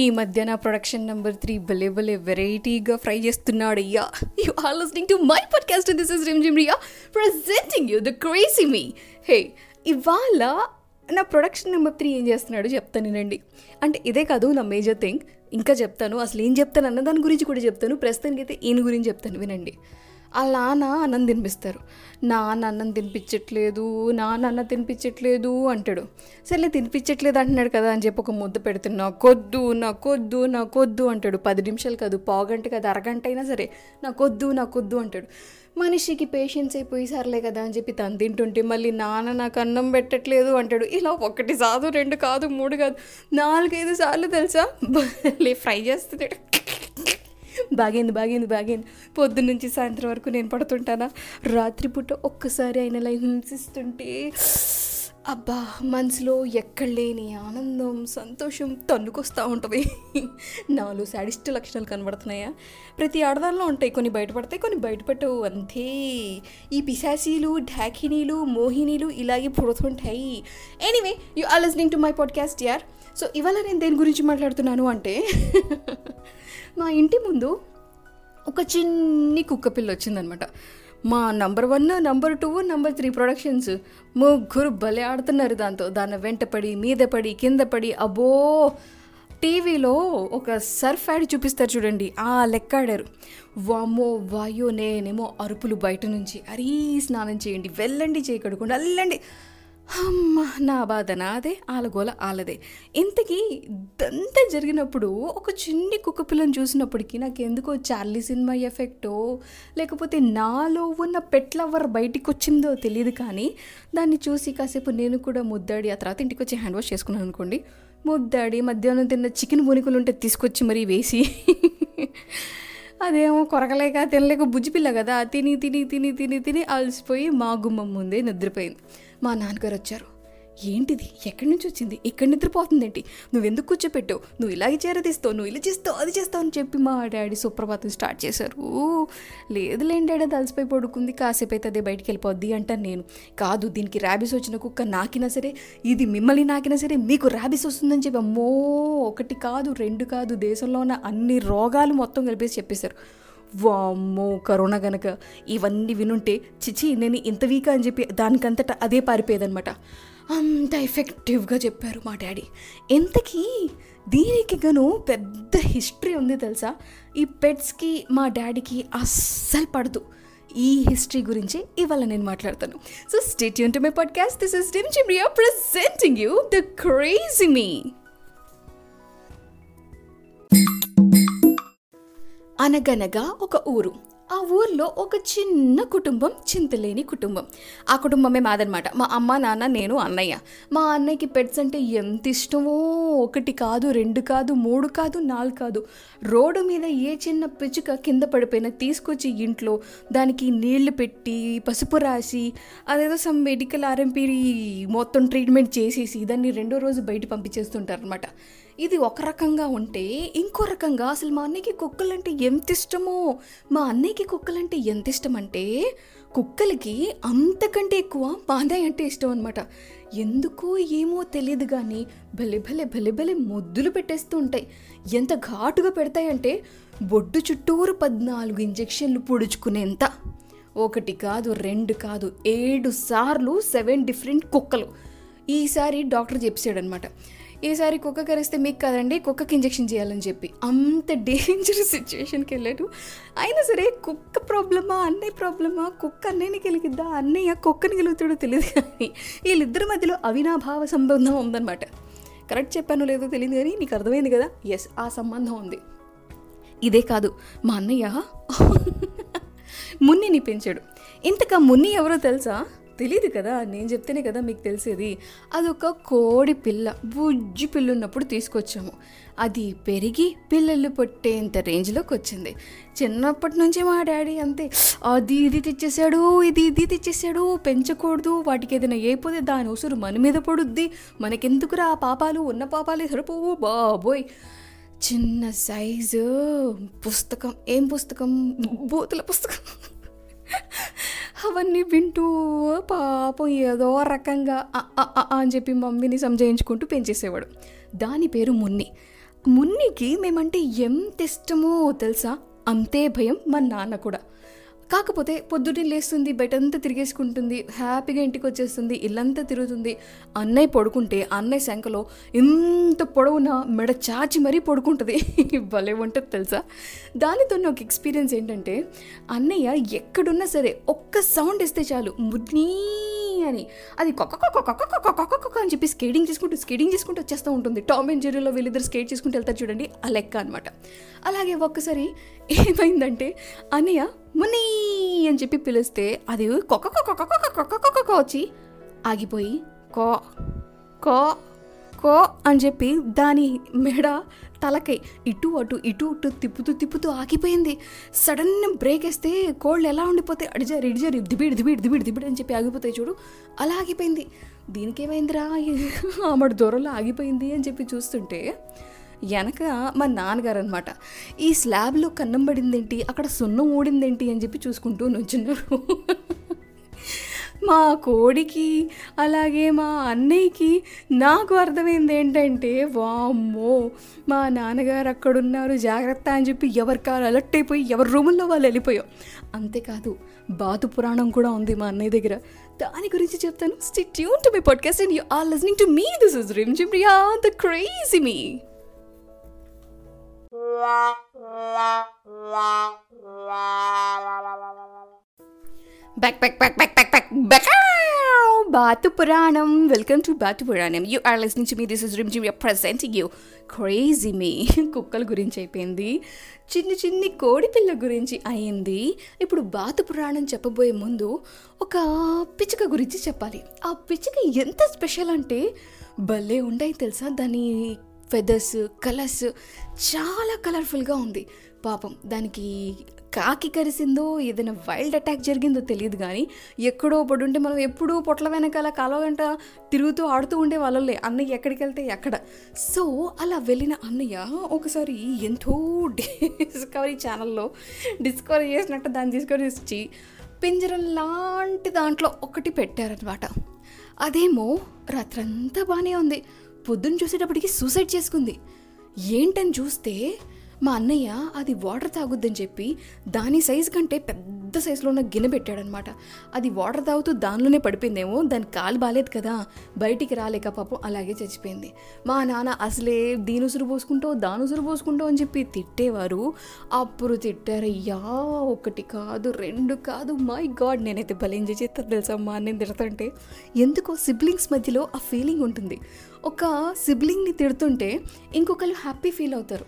ఈ మధ్య నా ప్రొడక్షన్ నంబర్ 3 భలే భలే వెరైటీగా ఫ్రై చేస్తున్నాడు అయ్యా. You are listening to my podcast and this is Rimjhim Riya presenting you the crazy me. Hey, ఇవాళ నా ప్రొడక్షన్ నంబర్ 3 ఏం చేస్తున్నాడో చెప్తానండి. అంటే ఇదే కాదు నా మేజర్ థింగ్, ఇంకా చెప్తాను, అసలు ఏం చెప్తాను అన్న దాని గురించి కూడా చెప్తాను. ప్రస్తుతానికి అయితే ఈయన గురించి చెప్తాను, వినండి. వాళ్ళ నాన్న అన్నం తినిపిస్తారు, నాన్న అన్నం తినిపించట్లేదు, అంటాడు. సరే తినిపించట్లేదు అంటున్నాడు కదా అని చెప్పి ఒక ముద్ద పెడుతున్నా, నాకొద్దు అంటాడు. 10 నిమిషాలు కాదు, పావుగంట కాదు, అరగంట అయినా సరే నాకొద్దు అంటాడు. మనిషికి పేషెన్స్ అయిపోయి సర్లే కదా అని చెప్పి తను తింటుంటే మళ్ళీ నాన్న నాకు అన్నం పెట్టట్లేదు అంటాడు. ఇలా 1 కాదు 2 కాదు 3 కాదు 4-5 సార్లు తెలుసా ఫ్రై చేస్తున్నాడు. బాగేంది. పొద్దున్న నుంచి సాయంత్రం వరకు నేను పడుతుంటానా, రాత్రిపూట ఒక్కసారి ఆయన ఇలా హింసిస్తుంటే అబ్బా మనసులో ఎక్కడ లేని ఆనందం, సంతోషం తన్నుకొస్తూ ఉంటుంది. నాలో శాడిస్ట్ లక్షణాలు కనబడుతున్నాయా? ప్రతి ఆడదానిలో ఉంటాయి, కొన్ని బయటపడతాయి, కొన్ని బయటపడవు, అంతే. ఈ పిశాసీలు, ఢాకినీలు, మోహినీలు ఇలాగే పుడుతుంటాయి. Anyway, you are listening to my podcast యార్. సో ఇవాళ నేను దేని గురించి మాట్లాడుతున్నాను అంటే, మా ఇంటి ముందు ఒక చిన్ని కుక్కపిల్ల వచ్చిందనమాట. మా నంబర్ 1, నంబర్ 2, నంబర్ 3 ప్రొడక్షన్స్ ముగ్గురు భలే ఆడుతున్నారు దాంతో. దాన్ని వెంటపడి, మీద పడి, కింద పడి, అబ్బో టీవీలో ఒక సర్ఫ్ యాడ్ చూపిస్తారు చూడండి, ఆ లెక్క ఆడారు. వామో వాయో, నేనేమో అరుపులు బయట నుంచి, అరీ స్నానం చేయండి, వెళ్ళండి, చేయకడుకుండా అల్లండి. అమ్మ నా బాధ నాదే, ఆలగోల ఆలదే. ఇంతకీ ఇదంతా జరిగినప్పుడు ఒక చిన్ని కుక్కపిల్లని చూసినప్పటికీ నాకెందుకో చార్లీ సినిమా ఎఫెక్టో లేకపోతే నాలో ఉన్న పెట్లవర్ బయటికి వచ్చిందో తెలియదు, కానీ దాన్ని చూసి కాసేపు నేను కూడా ముద్దాడి, ఆ తర్వాత ఇంటికి వచ్చి హ్యాండ్ వాష్ చేసుకున్నాను అనుకోండి, ముద్దాడి మధ్యాహ్నం తిన్న చికెన్ మునికులు ఉంటే తీసుకొచ్చి మరీ వేసి, అదేమో కొరకలేక తినలేక బుజ్జిపిల్ల కదా, తిని అలసిపోయి మా గుమ్మం ముందే నిద్రపోయింది. మా నాన్నగారు వచ్చారు. ఏంటిది, ఎక్కడి నుంచి వచ్చింది, ఇక్కడ నిద్రపోతుంది ఏంటి, నువ్వెందుకు కూర్చోపెట్టావు, నువ్వు ఇలాగే చేరదీస్తావు, నువ్వు ఇలా చేస్తావు, అది చేస్తావు అని చెప్పి మా డాడీ సుప్రభాతం స్టార్ట్ చేశారు. లేదులేండి డాడీ, అది అలసిపోయి పడుకుంది, కాసేపు అయితే అదే బయటికి వెళ్ళిపోద్ది అంటాను నేను. కాదు, దీనికి ర్యాబీస్ వచ్చిన కుక్క నాకినా సరే, ఇది మిమ్మల్ని నాకినా సరే మీకు ర్యాబీస్ వస్తుందని చెప్పి, అమ్మో 1 కాదు 2 కాదు దేశంలో ఉన్న అన్ని రోగాలు మొత్తం కలిపేసి చెప్పేశారు. వామ్మో కరోనా గనక ఇవన్నీ వినుంటే చిచి నేను ఇంత వీక్ అని చెప్పి దానికంతటా అదే పారిపోయేదనమాట. అంత ఎఫెక్టివ్గా చెప్పారు మా డాడీ. ఇంతకీ దీనికి గాను పెద్ద హిస్టరీ ఉంది తెలుసా, ఈ పెట్స్కి మా డాడీకి అస్సలు పడదు. ఈ హిస్టరీ గురించి ఇవాళ నేను మాట్లాడతాను. So stay tune to my podcast. This is Rimjhim Riya presenting you the crazy me. అనగనగా ఒక ఊరు, ఆ ఊర్లో ఒక చిన్న కుటుంబం, చింతలేని కుటుంబం. ఆ కుటుంబమే మాదనమాట, మా అమ్మ, నాన్న, నేను, అన్నయ్య. మా అన్నయ్యకి పెట్స్ అంటే ఎంత ఇష్టమో, 1 కాదు 2 కాదు 3 కాదు 4 కాదు రోడ్డు మీద ఏ చిన్న పిచ్చుక కింద పడిపోయినా తీసుకొచ్చి ఇంట్లో దానికి నీళ్లు పెట్టి, పసుపు రాసి, అదేదో సమ్ మెడికల్ ఆర్ఎంపీ మొత్తం ట్రీట్మెంట్ చేసేసి దాన్ని 2వ రోజు బయట పంపించేస్తుంటారనమాట. ఇది ఒక రకంగా ఉంటే, ఇంకో రకంగా అసలు మా అన్నయ్యకి కుక్కలంటే ఎంత ఇష్టమో, కుక్కలకి అంతకంటే ఎక్కువ బాందాయి అంటే ఇష్టం అనమాట. ఎందుకో ఏమో తెలియదు కానీ భలే ముద్దులు పెట్టేస్తూ ఉంటాయి. ఎంత ఘాటుగా పెడతాయంటే బొడ్డు చుట్టూరు 14 ఇంజెక్షన్లు పొడుచుకునేంత. 1 కాదు 2 కాదు 7 సార్లు 7 డిఫరెంట్ కుక్కలు. ఈసారి డాక్టర్ చెప్పాడనమాట, ఈసారి కుక్క కరిస్తే మీకు కదండి, కుక్కకి ఇంజెక్షన్ చేయాలని చెప్పి. అంత డేంజరస్ సిచ్యువేషన్కి వెళ్ళాడు. అయినా సరే కుక్క ప్రాబ్లమా, అన్నయ్య ప్రాబ్లమా, కుక్క అన్నయ్యని గెలికిద్దా, అన్నయ్య కుక్కని గెలుగుతాడో తెలియదు, కానీ వీళ్ళిద్దరి మధ్యలో అవినాభావ సంబంధం ఉందన్నమాట. కరెక్ట్ చెప్పాను లేదో తెలియదు కానీ నీకు అర్థమైంది కదా, ఎస్ ఆ సంబంధం ఉంది. ఇదే కాదు, మా అన్నయ్య మున్నిని పెంచాడు. ఇంతక మున్ని ఎవరో తెలుసా, తెలీదు కదా, నేను చెప్తేనే కదా మీకు తెలిసేది. అదొక కోడి పిల్ల, బుజ్జి పిల్ల ఉన్నప్పుడు తీసుకొచ్చాము. అది పెరిగి పిల్లలు పుట్టేంత రేంజ్లోకి వచ్చింది. చిన్నప్పటి నుంచే మా డాడీ అంతే, ఇది తెచ్చేసాడు, పెంచకూడదు, వాటికి ఏదైనా అయిపోతే దాని ఉసురు మన మీద పడుద్ది, మనకెందుకురా ఆ పాపాలు, ఉన్న పాపాలు సరిపోవు బాబోయ్. చిన్న సైజు పుస్తకం, ఏం పుస్తకం, బూతుల పుస్తకం, అవన్నీ వింటూ పాపం ఏదో రకంగా అని చెప్పి మమ్మీని సంజయించుకుంటూ పెంచేసేవాడు. దాని పేరు మున్ని. మున్నికి మేమంటే ఎంత ఇష్టమో తెలుసా, అంతే భయం మా నాన్న కూడా. కాకపోతే పొద్దున్నే లేస్తుంది, బయటంతా తిరిగేసుకుంటుంది, హ్యాపీగా ఇంటికి వచ్చేస్తుంది, ఇల్లంతా తిరుగుతుంది. అన్నయ్య పడుకుంటే అన్నయ్య శంకలో ఇంత పొడవునా మెడ చాచి మరీ పడుకుంటుంది, భలే ఉంటుంది తెలుసా. దానితో నాకు ఎక్స్పీరియన్స్ ఏంటంటే, అన్నయ్య ఎక్కడున్నా సరే ఒక్క సౌండ్ ఇస్తే చాలు ముద్ని అని, అది కొక్క అని చెప్పి స్కేటింగ్ చేసుకుంటూ వచ్చేస్తూ ఉంటుంది. టామ్ అండ్ జెర్రీలో వీళ్ళిద్దరు స్కేట్ చేసుకుంటూ వెళ్తారు చూడండి, ఆ లెక్క అనమాట. అలాగే ఒక్కసారి ఏమైందంటే, అన్నయ్య ముని అని చెప్పి పిలిస్తే అది కొక్క వచ్చి ఆగిపోయి కో కో కో అని చెప్పి దాని మెడ తలకై ఇటు అటు తిప్పుతూ ఆగిపోయింది. సడన్ బ్రేక్ వేస్తే కోళ్ళు ఎలా ఉండిపోతే అడిజారు దిబిడి అని చెప్పి ఆగిపోతాయి చూడు, అలా ఆగిపోయింది. దీనికేమైందిరా ఆమడు దూరంలో ఆగిపోయింది అని చెప్పి చూస్తుంటే, వెనక మా నాన్నగారు అనమాట ఈ స్లాబ్లో కన్నం పడిందేంటి, అక్కడ సున్నం ఊడిందేంటి అని చెప్పి చూసుకుంటూ నుంచున్నారు. మా కోడికి అలాగే మా అన్నయ్యకి నాకు అర్థమైంది ఏంటంటే, వామ్మో మా నాన్నగారు అక్కడున్నారు జాగ్రత్త అని చెప్పి ఎవరికి అలర్ట్ అయిపోయి ఎవరి రూముల్లో వాళ్ళు వెళ్ళిపోయాం. అంతేకాదు బాతు పురాణం కూడా ఉంది మా అన్నయ్య దగ్గర, దాని గురించి చెప్తాను. Stay tune to my podcast and you are listening to me. This is Rimjhim Riya the crazy me. బాతు పురాణం. వెల్కమ్ టు బాతు పురాణం. You are listening to me. This is Rimjhim Riya presenting you crazy me. కుక్కల గురించి అయిపోయింది, చిన్ని కోడిపిల్ల గురించి అయింది. ఇప్పుడు బాతు పురాణం చెప్పబోయే ముందు ఒక పిచ్చుక గురించి చెప్పాలి. ఆ పిచ్చుక ఎంత స్పెషల్ అంటే భలే ఉండయి తెలుసా. దాని ఫెదర్స్ కలర్స్ చాలా కలర్ఫుల్గా ఉంది. పాపం దానికి కాకి కరిసిందో ఏదైనా వైల్డ్ అటాక్ జరిగిందో తెలియదు, కానీ ఎక్కడో పడుంటే మనం ఎప్పుడూ పొట్ల వెనకాల కాలో గంట తిరుగుతూ ఆడుతూ ఉండే వాళ్ళలే అన్నయ్య ఎక్కడికి వెళ్తే ఎక్కడ. సో అలా వెళ్ళిన అన్నయ్య ఒకసారి ఎంతో డిస్కవరీ ఛానల్లో డిస్కవరీ చేసినట్టు దాన్ని తీసుకొని వచ్చి పింజరం లాంటి దాంట్లో ఒకటి పెట్టారనమాట. అదేమో రాత్రంతా బాగానే ఉంది, పొద్దున్న చూసేటప్పటికి సూసైడ్ చేసుకుంది. ఏంటని చూస్తే మా అన్నయ్య అది వాటర్ తాగుద్దని చెప్పి దాని సైజు కంటే పెద్ద సైజులో ఉన్న గిన్నె పెట్టాడనమాట. అది వాటర్ తాగుతూ దానిలోనే పడిపోయిందేమో, దాని కాలు బాలేదు కదా బయటికి రాలేక పాపం అలాగే చచ్చిపోయింది. మా నాన్న అసలే దీని ఉసురు పోసుకుంటావు అని చెప్పి తిట్టేవారు. అప్పుడు తిట్టారయ్యా, ఒకటి కాదు రెండు కాదు, మై గాడ్ నేనైతే భలే ఎంజాయ్ చేస్తాను తెలుసా మా అన్నయ్య తిడతాంటే. ఎందుకో సిబ్లింగ్స్ మధ్యలో ఆ ఫీలింగ్ ఉంటుంది, ఒక సిబ్లింగ్ని తిడుతుంటే ఇంకొకళ్ళు హ్యాపీ ఫీల్ అవుతారు.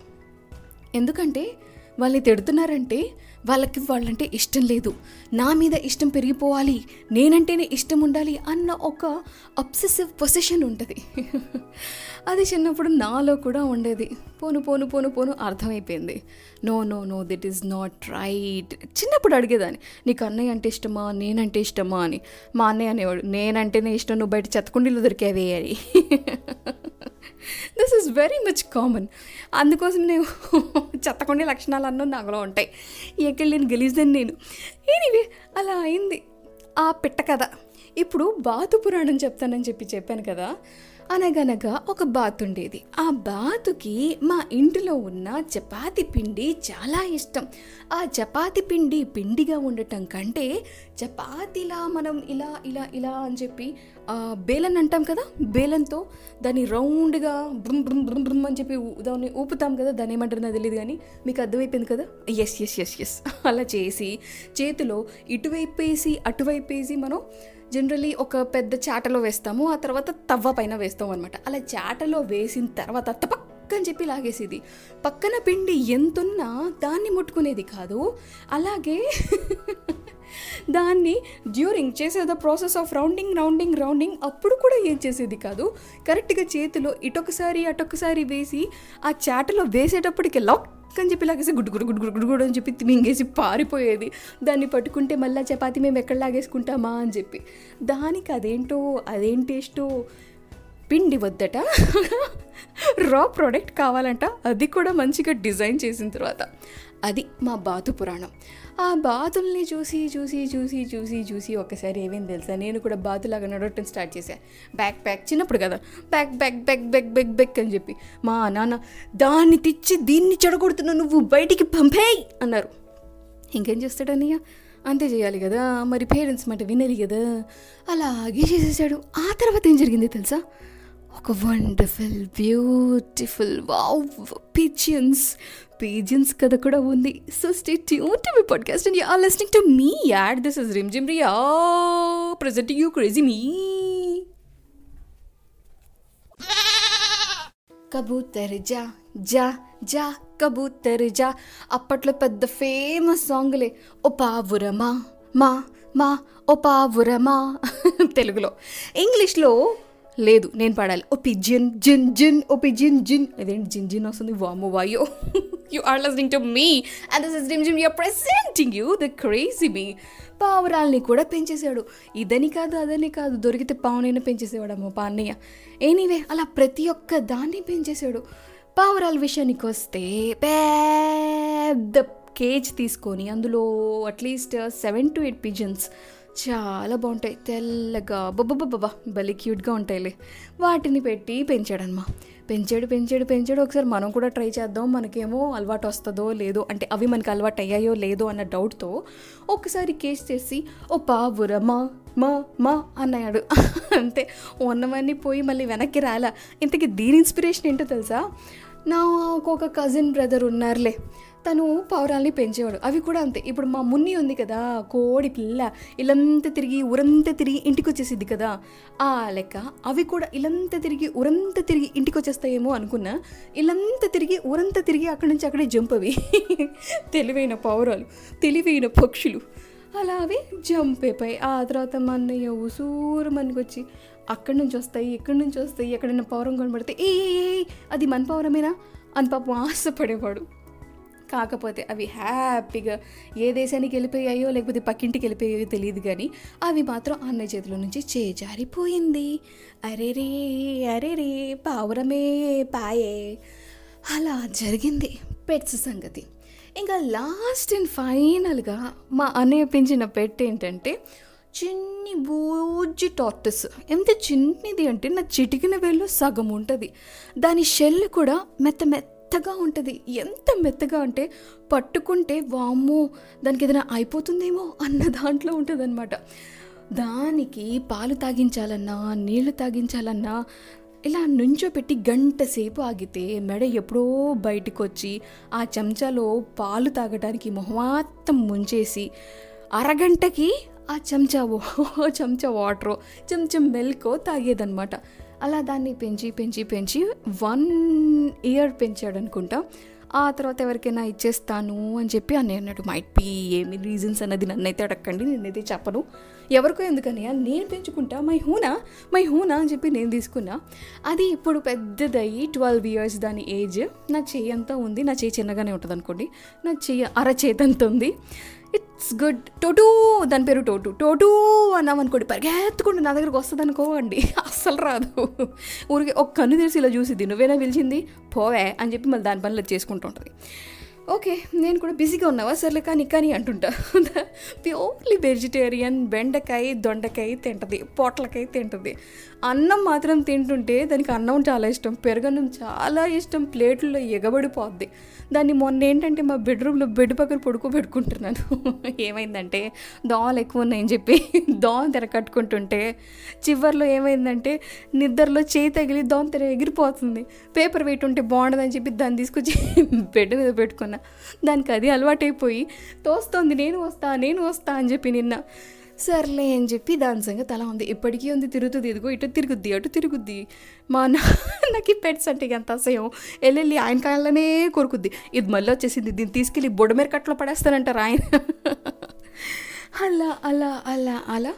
ఎందుకంటే వాళ్ళని తిడుతున్నారంటే వాళ్ళకి వాళ్ళంటే ఇష్టం లేదు, నా మీద ఇష్టం పెరిగిపోవాలి, నేనంటేనే ఇష్టం ఉండాలి అన్న ఒక అబ్సెసివ్ పొసెషన్ ఉంటుంది. అది చిన్నప్పుడు నాలో కూడా ఉండేది. పోను అర్థమైపోయింది, no that is not right. చిన్నప్పుడు అడిగేదాన్ని, నీకు అన్నయ్య అంటే ఇష్టమా నేనంటే ఇష్టమా అని. మా అన్నయ్య అనేవాడు, నేనంటేనే ఇష్టం, నువ్వు బయట చెత్తకుండీలు దొరికేవే అని. This is very much common. అందుకోసం నేను చెత్తకుండే లక్షణాలు అన్నీ నాకులో ఉంటాయి, ఎక్కడ నేను గెలిచాను నేను. ఎనీవే అలా అయింది ఆ పిట్ట కథ. ఇప్పుడు బాతు పురాణం చెప్తానని చెప్పాను కదా. అనగనగా ఒక బాతు ఉండేది. ఆ బాతుకి మా ఇంటిలో ఉన్న చపాతి పిండి చాలా ఇష్టం. ఆ చపాతి పిండి పిండిగా ఉండటం కంటే, చపాతీలా మనం ఇలా ఇలా ఇలా అని చెప్పి బేలన్ అంటాం కదా, బేలన్తో దాన్ని రౌండ్గా బ్రుమ్ బ్రుమ్ బ్రుమ్ బ్రుమ్ అని చెప్పి దాన్ని ఊపుతాం కదా, దాన్ని ఏమంటారు నాకు తెలియదు కానీ మీకు అర్థమైపోయింది కదా. ఎస్ అలా చేసి చేతిలో ఇటువైపు వేసి అటువైపు వేసి మనం జనరలీ ఒక పెద్ద చాటలో వేస్తాము, ఆ తర్వాత తవ్వ పైన వేస్తాం అనమాట. అలా చాటలో వేసిన తర్వాత తపక్కని చెప్పి లాగేసేది. పక్కన పిండి ఎంతున్నా దాన్ని ముట్టుకునేది కాదు. అలాగే దాన్ని డ్యూరింగ్ చేసే ద ప్రాసెస్ ఆఫ్ రౌండింగ్ అప్పుడు కూడా ఏం చేసేది కాదు. కరెక్ట్గా చేతిలో ఇటొకసారి అటొకసారి వేసి ఆ చాటలో వేసేటప్పటికి లాక్ అని చెప్పి లాగేసి గుడ్డు అని చెప్పి మింగేసి పారిపోయేది. దాన్ని పట్టుకుంటే మళ్ళీ చపాతి మేము ఎక్కడ లాగేసుకుంటామా అని చెప్పి. దానికి అదేం టేస్టో, పిండి వద్దట, రా ప్రోడక్ట్ కావాలంట, అది కూడా మంచిగా డిజైన్ చేసిన తర్వాత. అది మా బాతు పురాణం. ఆ బాతుల్ని చూసి చూసి చూసి చూసి చూసి ఒకసారి ఏమైంది తెలుసా, నేను కూడా బాతులాగా నడవటం స్టార్ట్ చేశాను. బ్యాక్ ప్యాక్ చిన్నప్పుడు కదా, back back back back back back అని చెప్పి మా నాన్న దాన్ని తెచ్చి దీన్ని చెడగొడుతున్నావు నువ్వు బయటికి పంపేయ్ అన్నారు. ఇంకేం చేస్తాడన్నయ్య, అంతే చేయాలి కదా, మరి పేరెంట్స్ మాట వినాలి కదా, అలాగే చేసేసాడు. ఆ తర్వాత ఏం జరిగింది తెలుసా, ఒక వండర్ఫుల్ బ్యూటిఫుల్ వావ్ పీజియన్స్ కథ కూడా ఉంది. So stay tune to my podcast and you are listening to me add. This is Rimjhim Riya presenting you crazy me. కబూతర్ జా జా జా కబూతర్ జా, అప్పట్లో పెద్ద ఫేమస్ సాంగ్లే. ఓ పావురమా మా మా ఓ పావురమా తెలుగులో, ఇంగ్లీష్లో లేదు నేను పాడాలి. ఓ పిజిన్ జిన్ జిన్ ఓ పిజిన్ జిన్, అదేంటి జిన్ జిన్ వస్తుంది, వామో వాయో. You are listening to me and this is Rimjhim Riya presenting you the crazy me. పావురాల్ని కూడా పెంచేసాడు, ఇదని కాదు అదని కాదు, దొరికితే పావునైనా పెంచేసేవాడు అమ్మ పా అన్నయ్య. ఎనీవే అలా ప్రతి ఒక్క దాన్ని పెంచేసాడు. పావురాల విషయానికి వస్తే పెద్ద కేజ్ తీసుకొని అందులో అట్లీస్ట్ 7 to 8 పిజన్స్, చాలా బాగుంటాయి, తెల్లగా బొబ్బా భలే క్యూట్గా ఉంటాయిలే, వాటిని పెట్టి పెంచాడనమా. పెంచాడు. ఒకసారి మనం కూడా ట్రై చేద్దాం, మనకేమో అలవాటు వస్తుందో లేదో, అంటే అవి మనకి అలవాటు అయ్యాయో లేదో అన్న డౌట్తో ఒకసారి కేస్ చేసి ఓ పావురమా మా మా అన్నాడు, అంతే ఉన్నవన్నీ పోయి మళ్ళీ వెనక్కి రాలా. ఇంతకీ దీని ఇన్స్పిరేషన్ ఏంటో తెలుసా, నా ఒక్కొక్క కజిన్ బ్రదర్ ఉన్నారులే, తను పావురాల్ని పెంచేవాడు, అవి కూడా అంతే. ఇప్పుడు మా మున్ని ఉంది కదా, కోడి పిల్ల, ఇల్లంతా తిరిగి ఊరంతా తిరిగి ఇంటికి వచ్చేసిద్ది కదా, ఆ లెక్క అవి కూడా ఇల్లంతా తిరిగి ఊరంతా తిరిగి ఇంటికి వచ్చేస్తాయేమో అనుకున్నా, ఇల్లంతా తిరిగి ఊరంతా తిరిగి అక్కడి నుంచి అక్కడే జంప్. అవి తెలివైన పావురాలు, తెలివైన పక్షులు, అలా అవి జంప్ అయిపోయి. ఆ తర్వాత మా అన్నయ్య ఊసూరు మనకి వచ్చి అక్కడి నుంచి వస్తాయి ఎక్కడైనా పావురం కనబడితే ఏ అది మన పావురమేనా అని పాపం ఆశపడేవాడు. కాకపోతే అవి హ్యాపీగా ఏ దేశానికి వెళ్ళిపోయాయో లేకపోతే పక్కింటికి వెళ్ళిపోయాయో తెలియదు, కానీ అవి మాత్రం అన్నయ్య చేతిలో నుంచి చేజారిపోయింది. అరే రే పావురమే పాయే, అలా జరిగింది పెట్స్ సంగతి. ఇంకా లాస్ట్ అండ్ ఫైనల్గా మా అన్నయ్య పెంచిన పెట్ ఏంటంటే చిన్ని బూజి టార్టస్. ఎంత చిన్నది అంటే నా చిటికిన వేళ్ళు సగం ఉంటుంది, దాని షెల్ కూడా మెత్తగా ఉంటుంది. ఎంత మెత్తగా అంటే పట్టుకుంటే వామ్మో దానికి ఏదైనా అయిపోతుందేమో అన్న దాంట్లో ఉంటుంది అనమాట. దానికి పాలు తాగించాలన్నా నీళ్లు తాగించాలన్నా ఇలా నుంచోపెట్టి 1 గంట ఆగితే మెడ ఎప్పుడో బయటకు వచ్చి ఆ చెంచాలో పాలు తాగడానికి మొహమాత్తం ముంచేసి 1/2 గంటకి ఆ చెంచా వాటరో చెంచా మిల్కో తాగేదన్నమాట. అలా దాన్ని పెంచి 1 year పెంచాడు అనుకుంటా. ఆ తర్వాత ఎవరికైనా ఇచ్చేస్తాను అని చెప్పి అన్నయ్య అన్నాడు. మైట్ బీ ఏమి రీజన్స్ అన్నది నన్నైతే అడగండి, నేనైతే చెప్పను. ఎవరికో ఎందుకనయ్యా, నేను పెంచుకుంటా, మై హూనా అని చెప్పి నేను తీసుకున్నా. అది ఇప్పుడు పెద్దదయ్యి 12 years దాని ఏజ్. నా చెయ్యి అంతా ఉంది, నా చెయ్యి చిన్నగానే ఉంటుంది అనుకోండి, నా చెయ్యి అరచేతంత ఉంది. It's good. టోటూ దాని పేరు, టోటూ అన్నాం అనుకోండి, పరిగెత్తుకుంటూ నా దగ్గరకు వస్తుంది అనుకోండి, అస్సలు రాదు. ఊరికి ఒక కన్ను తెరిసి ఇలా చూసిద్ది, నువ్వేనా పిలిచింది పోవే అని చెప్పి మళ్ళీ దాని పనులు చేసుకుంటూ ఉంటుంది. ఓకే నేను కూడా బిజీగా ఉన్నావా సర్లే కానీ అంటుంటా. ప్యూర్లీ వెజిటేరియన్, దొండకాయ తింటుంది, పొట్లకాయ తింటుంది. అన్నం మాత్రం తింటుంటే దానికి అన్నం చాలా ఇష్టం, పెరుగన్నం చాలా ఇష్టం, ప్లేట్లో ఎగబడిపోద్ది. దాన్ని మొన్న ఏంటంటే మా బెడ్రూమ్లో బెడ్ పక్కన పడుకోబెట్టుకుంటున్నాను, ఏమైందంటే దోమలు ఎక్కువ ఉన్నాయని చెప్పి దోమ తెర కట్టుకుంటుంటే చివరిలో ఏమైందంటే నిద్రలో చేయి తగిలి దోమ తెర ఎగిరిపోతుంది. పేపర్ వెయిట్ ఉంటే బాగుండదని చెప్పి దాన్ని తీసుకొచ్చి బెడ్ మీద పెట్టుకున్నాను. దానికి అది అలవాటైపోయి తోస్తోంది, నేను వస్తా అని చెప్పి నిన్న సర్లే అని చెప్పి దాని సంగతి అలా ఉంది, ఇప్పటికీ ఉంది, తిరుగుతుంది, ఇదిగో ఇటు తిరుగుద్ది అటు తిరుగుద్ది. మా నాకు ఈ పెట్స్ అంటే ఎంత అసహ్యం, వెళ్ళి ఆయన కాళ్ళనే కొరుకుద్ది, ఇది మళ్ళీ వచ్చేసింది, దీన్ని తీసుకెళ్ళి బొడమేర కట్టలో పడేస్తానంటారు ఆయన. అలా అలా అలా అలా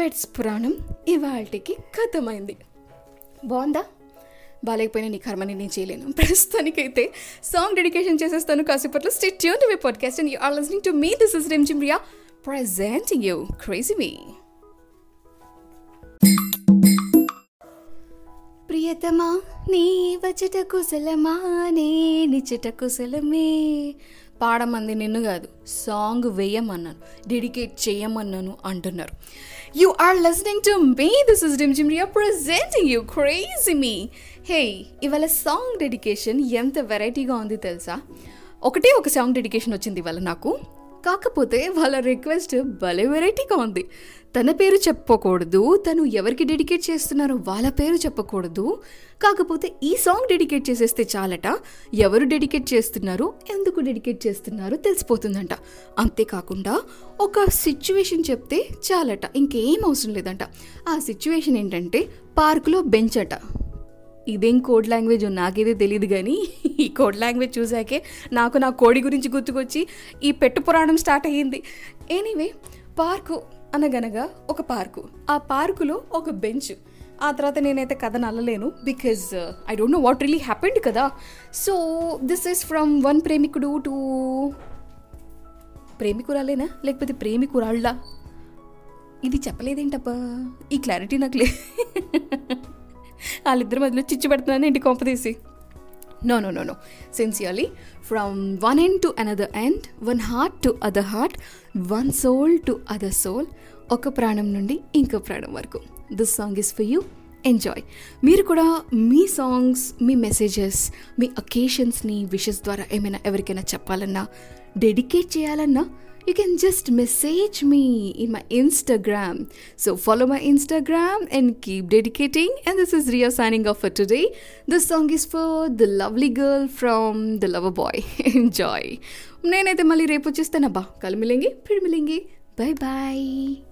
పెట్స్ పురాణం ఇవాళకి కథమైంది. బాగుందా? బాగాలేకపోయినా నీ కర్మని నేను చేయలేను. ప్రస్తుతానికైతే సాంగ్ డెడికేషన్ చేసేస్తాను కాసేపట్లో. Stay tuned to my podcast and you are listening to me. This is Rimjhim Riya presenting you crazy me. ప్రియతమా నీ వచట కుశలమా నే నిచట కుశలమే, పాడమంది నిన్ను కాదు, సాంగ్ వేయమన్నాను, డెడికేట్ చేయమన్నాను అంటున్నారు. You are listening to me, this is Rimjhim Riya presenting you crazy me. Hey, ఇవాళ song dedication ఎంత వెరైటీగా ఉంది తెలుసా? ఒకటే ఒక సాంగ్ డెడికేషన్ వచ్చింది ఇవాళ నాకు, కాకపోతే వాళ్ళ రిక్వెస్ట్ భలే వెరైటీగా ఉంది. తన పేరు చెప్పకూడదు, తను ఎవరికి డెడికేట్ చేస్తున్నారో వాళ్ళ పేరు చెప్పకూడదు, కాకపోతే ఈ సాంగ్ డెడికేట్ చేసేస్తే చాలట, ఎవరు డెడికేట్ చేస్తున్నారు, ఎందుకు డెడికేట్ చేస్తున్నారో తెలిసిపోతుందంట. అంతేకాకుండా ఒక సిచ్యువేషన్ చెప్తే చాలట, ఇంకేం అవసరం లేదంట. ఆ సిచ్యువేషన్ ఏంటంటే పార్కులో బెంచ్ అట. ఇదేం కోడ్ లాంగ్వేజ్ నాకేదే తెలియదు, కానీ ఈ కోడ్ లాంగ్వేజ్ చూసాకే నాకు నా కోడి గురించి గుర్తుకొచ్చి ఈ పెట్టు పురాణం స్టార్ట్ అయ్యింది. ఎనీవే, పార్కు అనగనగా ఒక పార్కు, ఆ పార్కులో ఒక బెంచ్. ఆ తర్వాత నేనైతే కథను అల్లలేను, because I don't know what really happened కదా. So this is from one ప్రేమికుడు టు ప్రేమికురాలేనా లేకపోతే ప్రేమికురాళ్ళ, ఇది చెప్పలేదేంటబ్బా, ఈ క్లారిటీ నాకు లేదు. వాళ్ళిద్దరి మధ్యలో చిచ్చు పెడుతున్నాను ఏంటి కొంపదీసి. No no no no sincerely, from one end to another end, one heart to other heart, one soul to other soul, ఒక ప్రాణం నుండి ఇంకో ప్రాణం వరకు. This song is for you, enjoy. మీరు కూడా మీ సాంగ్స్, మీ మెసేజెస్, మీ అకేషన్స్ని విషెస్ ద్వారా ఏమైనా ఎవరికైనా చెప్పాలన్నా, డెడికేట్ చేయాలన్నా, you can just message me in my Instagram. So follow my Instagram and keep dedicating. And this is Riya signing off for today. This song is for the lovely girl from the lover boy. Enjoy. Nainaithe malli repu chestana ba. Kal milenge, phir milenge. Bye bye.